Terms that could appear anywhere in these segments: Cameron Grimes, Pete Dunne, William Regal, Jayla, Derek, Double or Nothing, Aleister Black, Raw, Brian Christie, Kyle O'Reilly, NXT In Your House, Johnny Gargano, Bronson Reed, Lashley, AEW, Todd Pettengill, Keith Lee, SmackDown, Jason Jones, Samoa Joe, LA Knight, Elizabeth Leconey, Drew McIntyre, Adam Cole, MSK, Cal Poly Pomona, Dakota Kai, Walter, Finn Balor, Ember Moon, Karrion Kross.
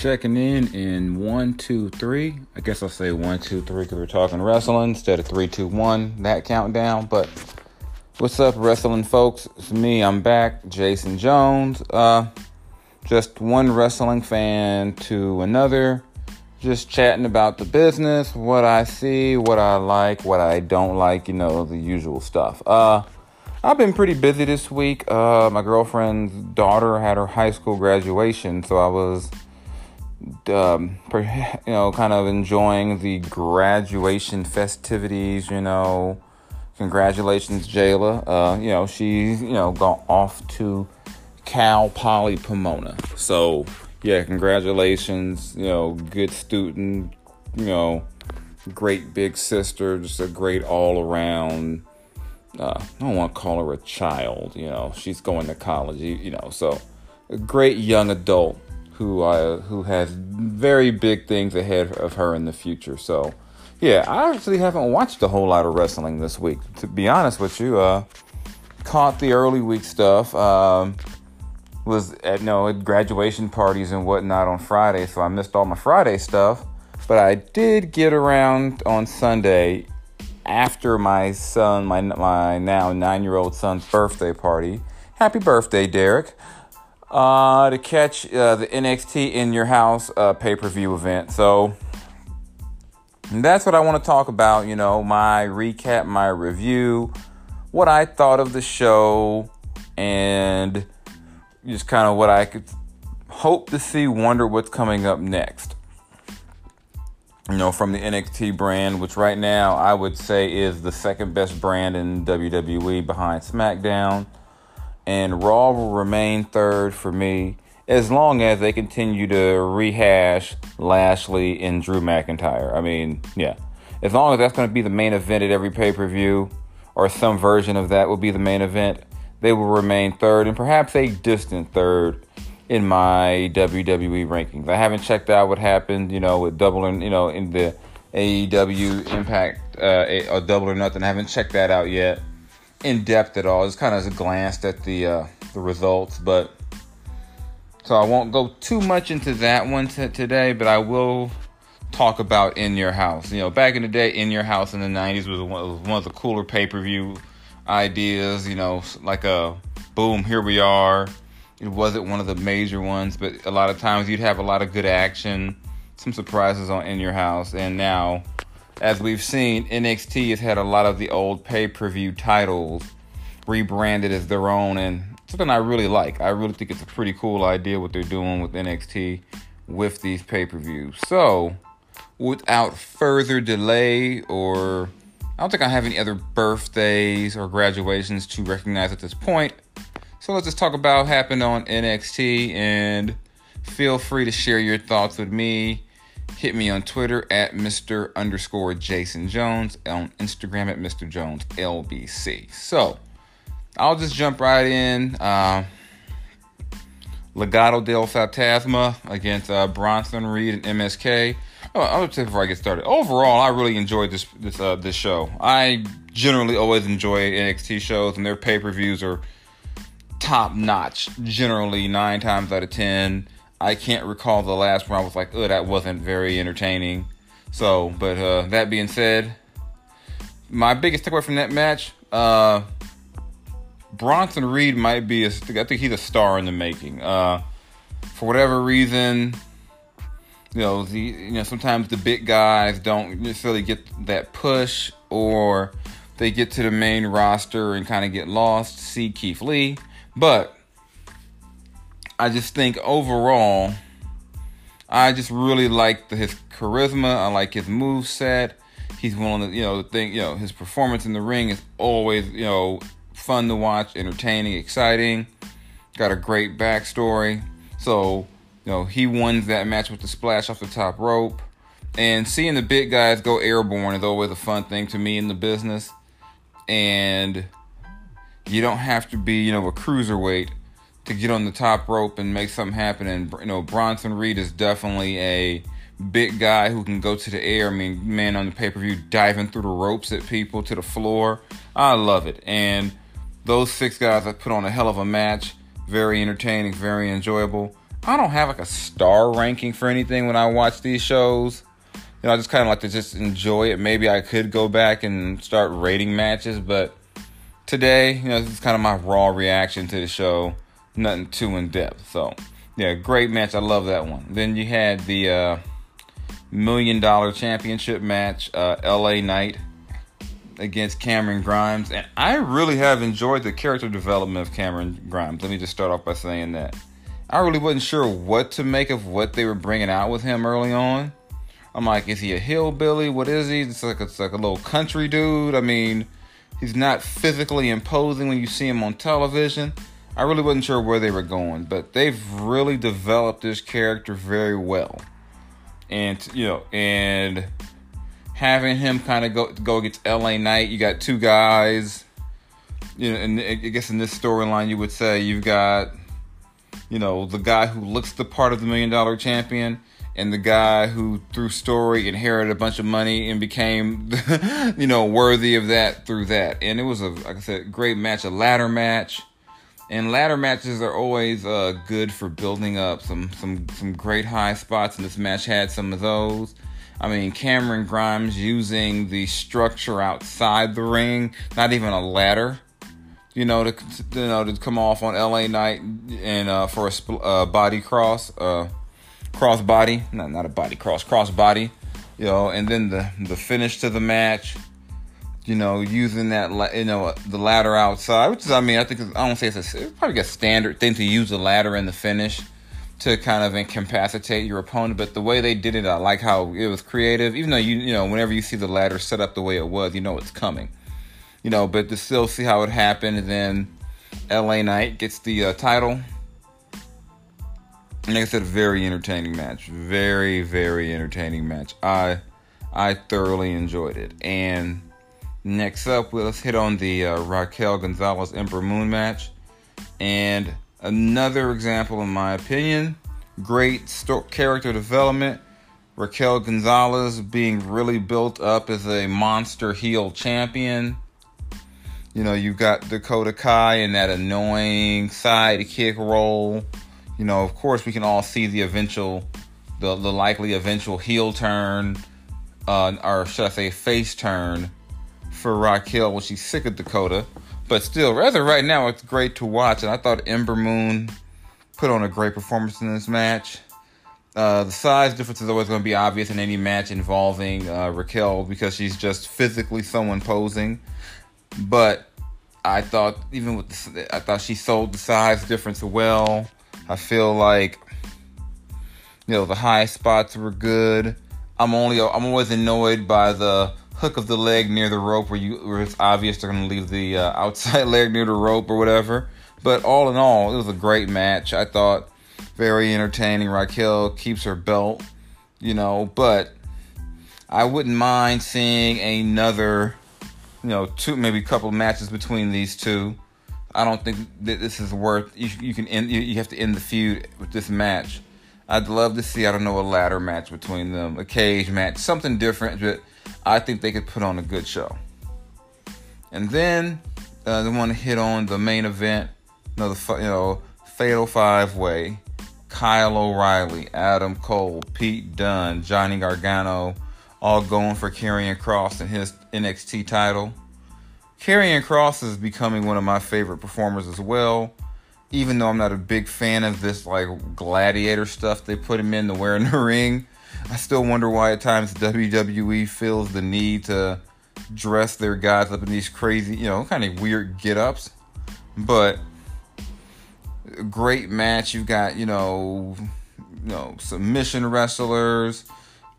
Checking in 1, 2, 3. I guess I'll say 1, 2, 3 because we're talking wrestling instead of 3, 2, 1. That countdown. But what's up, wrestling folks? It's me. I'm back, Jason Jones. Just one wrestling fan to another. Just chatting about the business, what I see, what I like, what I don't like. You know, the usual stuff. I've been pretty busy this week. My girlfriend's daughter had her high school graduation, so I was kind of enjoying the graduation festivities, you know. Congratulations, Jayla. She's, gone off to Cal Poly Pomona. So, yeah, congratulations, good student, great big sister, just a great all-around, I don't want to call her a child, she's going to college, so a great young adult who has very big things ahead of her in the future. So, yeah, I actually haven't watched a whole lot of wrestling this week, to be honest with you. Caught the early week stuff. Was at graduation parties and whatnot on Friday, so I missed all my Friday stuff. But I did get around on Sunday after my son, my now 9-year-old son's birthday party. Happy birthday, Derek. To catch the NXT In Your House pay-per-view event. So that's what I want to talk about, my recap, my review, what I thought of the show, and just kind of what I could hope to see, wonder what's coming up next, from the NXT brand, which right now I would say is the second best brand in WWE behind SmackDown. And Raw will remain third for me as long as they continue to rehash Lashley and Drew McIntyre. I mean, yeah. As long as that's going to be the main event at every pay-per-view, or some version of that will be the main event, they will remain third, and perhaps a distant third in my WWE rankings. I haven't checked out what happened, with Double or, in the AEW Impact or Double or Nothing. I haven't checked that out yet in depth at all. Just kind of glanced at the results, but so I won't go too much into that one today, but I will talk about In Your House. Back in the day, In Your House in the 90s was one of the cooler pay-per-view ideas, like a boom, here we are. It wasn't one of the major ones, but a lot of times you'd have a lot of good action, some surprises on In Your House. And now, as we've seen, NXT has had a lot of the old pay-per-view titles rebranded as their own, and something I really like. I really think it's a pretty cool idea what they're doing with NXT with these pay-per-views. So, without further delay, or I don't think I have any other birthdays or graduations to recognize at this point. So let's just talk about what happened on NXT, and feel free to share your thoughts with me. Hit me on Twitter at Mr_JasonJones, on Instagram at MrJonesLBC. So, I'll just jump right in. Legado del Fantasma against Bronson Reed and MSK. Oh, I'll tell you before I get started. Overall, I really enjoyed this show. I generally always enjoy NXT shows, and their pay-per-views are top-notch, generally 9 times out of 10. I can't recall the last one I was like, that wasn't very entertaining. So, but that being said, my biggest takeaway from that match, Bronson Reed might be, I think he's a star in the making. For whatever reason, sometimes the big guys don't necessarily get that push, or they get to the main roster and kind of get lost. See Keith Lee, but I just think overall, I just really like his charisma. I like his moveset. He's willing to, his performance in the ring is always, fun to watch, entertaining, exciting. Got a great backstory. So, he wins that match with the splash off the top rope. And seeing the big guys go airborne is always a fun thing to me in the business. And you don't have to be, a cruiserweight to get on the top rope and make something happen. And, Bronson Reed is definitely a big guy who can go to the air. I mean, man, on the pay-per-view, diving through the ropes at people, to the floor. I love it. And those 6 guys have put on a hell of a match. Very entertaining, very enjoyable. I don't have like a star ranking for anything when I watch these shows. You know, I just kind of like to just enjoy it. Maybe I could go back and start rating matches, but today, you know, this is kind of my raw reaction to the show. Nothing too in depth. So, yeah, great match. I love that one. Then you had the $1 million championship match, LA Knight against Cameron Grimes. And I really have enjoyed the character development of Cameron Grimes. Let me just start off by saying that. I really wasn't sure what to make of what they were bringing out with him early on. I'm like, is he a hillbilly? What is he? It's like a little country dude. I mean, he's not physically imposing when you see him on television. I really wasn't sure where they were going, but they've really developed this character very well. And, you know, and having him kind of go against LA Knight, you got two guys, you know, and I guess in this storyline you would say you've got, you know, the guy who looks the part of the $1 million champion and the guy who, through story, inherited a bunch of money and became, you know, worthy of that through that. And it was, like I said, great match, a ladder match. And ladder matches are always good for building up some great high spots, and this match had some of those. I mean, Cameron Grimes using the structure outside the ring, not even a ladder, to come off on LA Knight and for a body cross, cross body, not a body cross, cross body, you know, and then the finish to the match. You know, using that, you know, the ladder outside, which is, I mean, I think, I don't say it's probably a standard thing to use the ladder in the finish to kind of incapacitate your opponent. But the way they did it, I like how it was creative, even though, you know, whenever you see the ladder set up the way it was, you know, it's coming, you know, but to still see how it happened. And then LA Knight gets the title. And like I said, very entertaining match. Very, very entertaining match. I thoroughly enjoyed it. And next up, let's hit on the Raquel Gonzalez Ember Moon match. And another example, in my opinion, great character development. Raquel Gonzalez being really built up as a monster heel champion. You know, you got Dakota Kai in that annoying sidekick role. You know, of course, we can all see the eventual, the likely eventual heel turn, or should I say face turn, for Raquel when she's sick of Dakota. But still, rather right now, it's great to watch. And I thought Ember Moon put on a great performance in this match. The size difference is always going to be obvious in any match involving Raquel, because she's just physically so imposing. But I thought, even with I thought she sold the size difference well. I feel like, you know, the high spots were good. I'm always annoyed by the hook of the leg near the rope, where it's obvious they're going to leave the outside leg near the rope or whatever. But all in all, it was a great match. I thought very entertaining. Raquel keeps her belt, you know, but I wouldn't mind seeing another, you know, two, maybe couple matches between these two. I don't think that this is worth, you have to end the feud with this match. I'd love to see, I don't know, a ladder match between them, a cage match, something different, but I think they could put on a good show. And then they want to hit on the main event, Fatal 5-Way. Kyle O'Reilly, Adam Cole, Pete Dunne, Johnny Gargano, all going for Karrion Kross and his NXT title. Karrion Kross is becoming one of my favorite performers as well, even though I'm not a big fan of this like gladiator stuff they put him in to wear in the ring. I still wonder why at times WWE feels the need to dress their guys up in these crazy, you know, kind of weird get-ups. But great match. You've got, you know, submission wrestlers,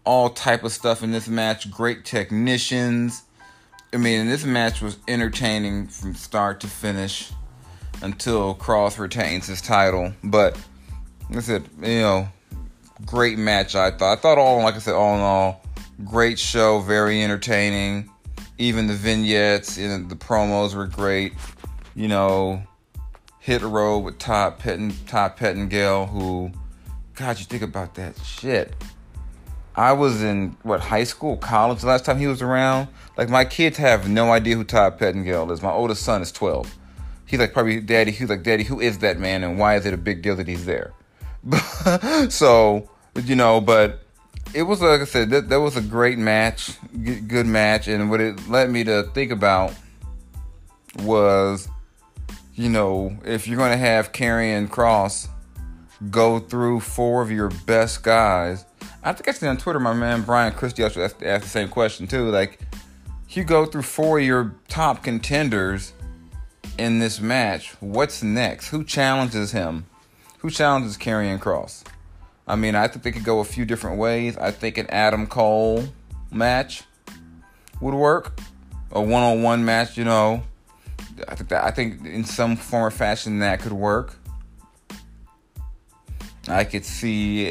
all type of stuff in this match. Great technicians. I mean, this match was entertaining from start to finish until Kross retains his title. But that's it, you know. Great match, I thought. All in all, great show, very entertaining. Even the vignettes and the promos were great. You know, hit a road with Todd Pettengill, who, God, you think about that shit. I was in, high school, college the last time he was around? Like, my kids have no idea who Todd Pettengill is. My oldest son is 12. He's like, Daddy, who is that man, and why is it a big deal that he's there? So, you know, but it was, like I said, that was a great match, good match. And what it led me to think about was, you know, if you're going to have Karrion Kross go through four of your best guys. I think I said on Twitter, my man Brian Christie asked the same question too. Like, you go through four of your top contenders in this match. What's next? Who challenges him? Who challenges Karrion Kross? I mean, I think they could go a few different ways. I think an Adam Cole match would work. A one-on-one match, you know. I think in some form or fashion that could work. I could see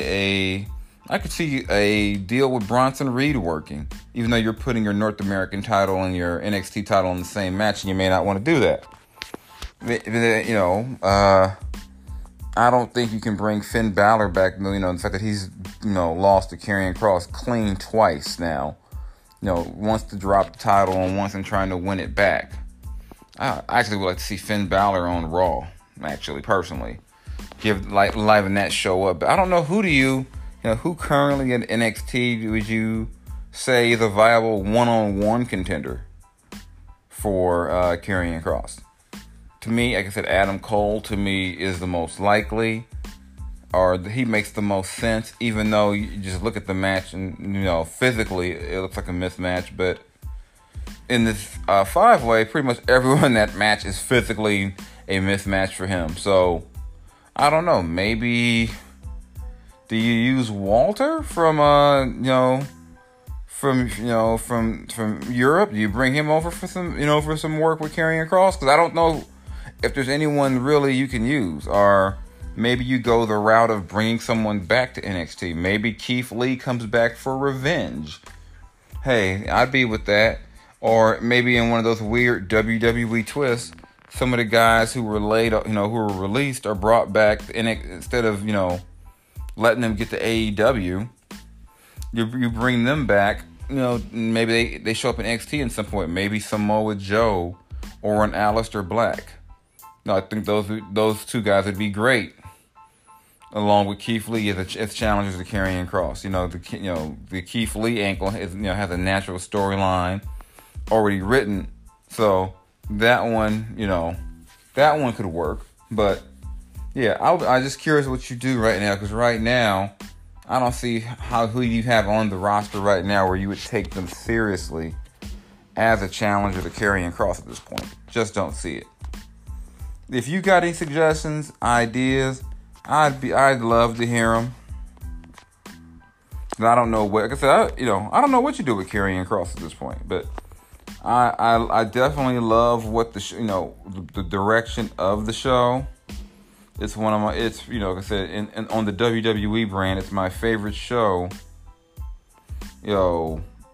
a deal with Bronson Reed working, even though you're putting your North American title and your NXT title in the same match, and you may not want to do that. You know, I don't think you can bring Finn Balor back, you know, the fact that he's, you know, lost to Karrion Kross clean twice now. You know, once to drop the title and once in trying to win it back. I actually would like to see Finn Balor on Raw, actually, personally. Give like liven that show up. But I don't know who currently in NXT would you say is a viable one-on-one contender for Karrion Kross? To me, like I said, Adam Cole to me is the most likely, or he makes the most sense. Even though you just look at the match and you know physically it looks like a mismatch, but in this five-way, pretty much everyone in that match is physically a mismatch for him. So. I don't know, maybe do you use Walter from Europe? Do you bring him over for some work with Karrion Kross? Because I don't know if there's anyone really you can use. Or maybe you go the route of bringing someone back to NXT. Maybe Keith Lee comes back for revenge. Hey, I'd be with that. Or maybe in one of those weird WWE twists, some of the guys who were laid, you know, who were released are brought back instead of, you know, letting them get to AEW. You bring them back, you know, maybe they show up in NXT at some point. Maybe Samoa Joe or an Aleister Black. No, I think those two guys would be great, along with Keith Lee as challengers to Karrion Kross. You know, the Keith Lee angle is, you know, has a natural storyline already written, so. That one could work. But, yeah, I'm just curious what you do right now. Because right now, I don't see who you have on the roster right now where you would take them seriously as a challenger to Karrion Kross at this point. Just don't see it. If you got any suggestions, ideas, I'd love to hear them. And I don't know what, like I said, I don't know what you do with Karrion Kross at this point, but. I definitely love what the direction of the show. It's one of my like I said, in on the WWE brand, it's my favorite show.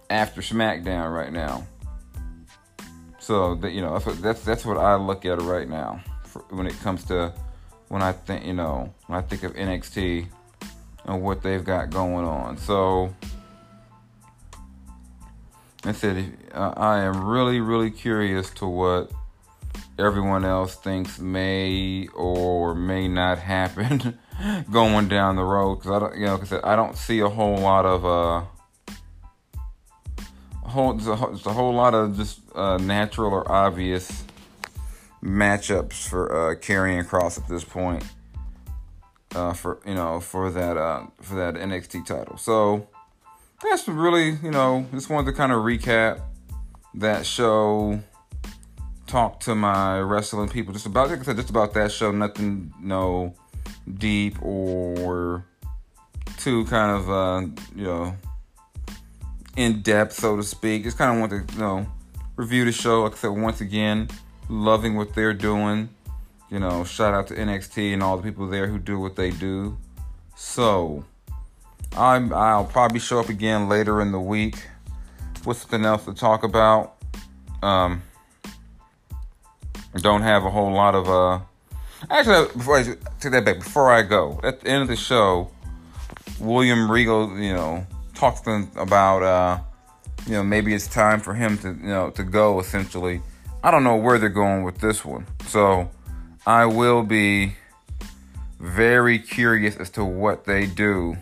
After SmackDown right now. So that's what I look at right now when I think of NXT and what they've got going on. So. I said, I am really, really curious to what everyone else thinks may or may not happen going down the road. Because I don't see a whole lot of natural or obvious matchups for Karrion Kross at this point. For that NXT title. So. That's really, just wanted to kind of recap that show, talk to my wrestling people just about that show, nothing, deep or too kind of, in depth, so to speak. Just kind of wanted to, review the show. Like I said, once again, loving what they're doing, shout out to NXT and all the people there who do what they do. So. I'll probably show up again later in the week with something else to talk about. Don't have a whole lot of... Actually, before I take that back, before I go, at the end of the show, William Regal, talks to him about, maybe it's time for him to, to go, essentially. I don't know where they're going with this one. So, I will be... very curious as to what they do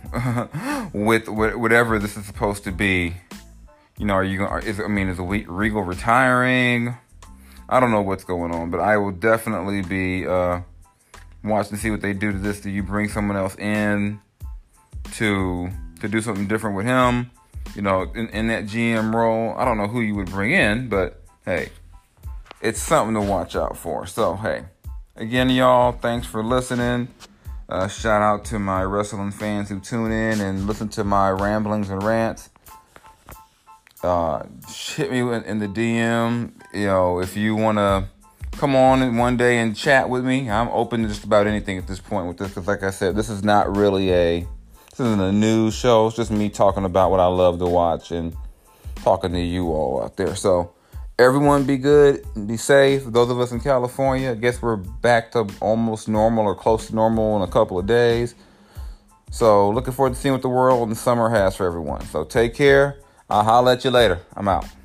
with whatever this is supposed to be. You know, are you going? I mean, is Regal retiring? I don't know what's going on, but I will definitely be watching to see what they do to this. Do you bring someone else in to do something different with him? You know, in that GM role, I don't know who you would bring in, but hey, it's something to watch out for. So hey, again, y'all, thanks for listening. Shout out to my wrestling fans who tune in and listen to my ramblings and rants. Hit me in the DM, you know, if you want to come on one day and chat with me. I'm open to just about anything at this point with this, because like I said, this is not really this isn't a news show. It's just me talking about what I love to watch and talking to you all out there. So everyone be good, be safe. Those of us in California, I guess we're back to almost normal or close to normal in a couple of days. So looking forward to seeing what the world and summer has for everyone. So take care. I'll holler at you later. I'm out.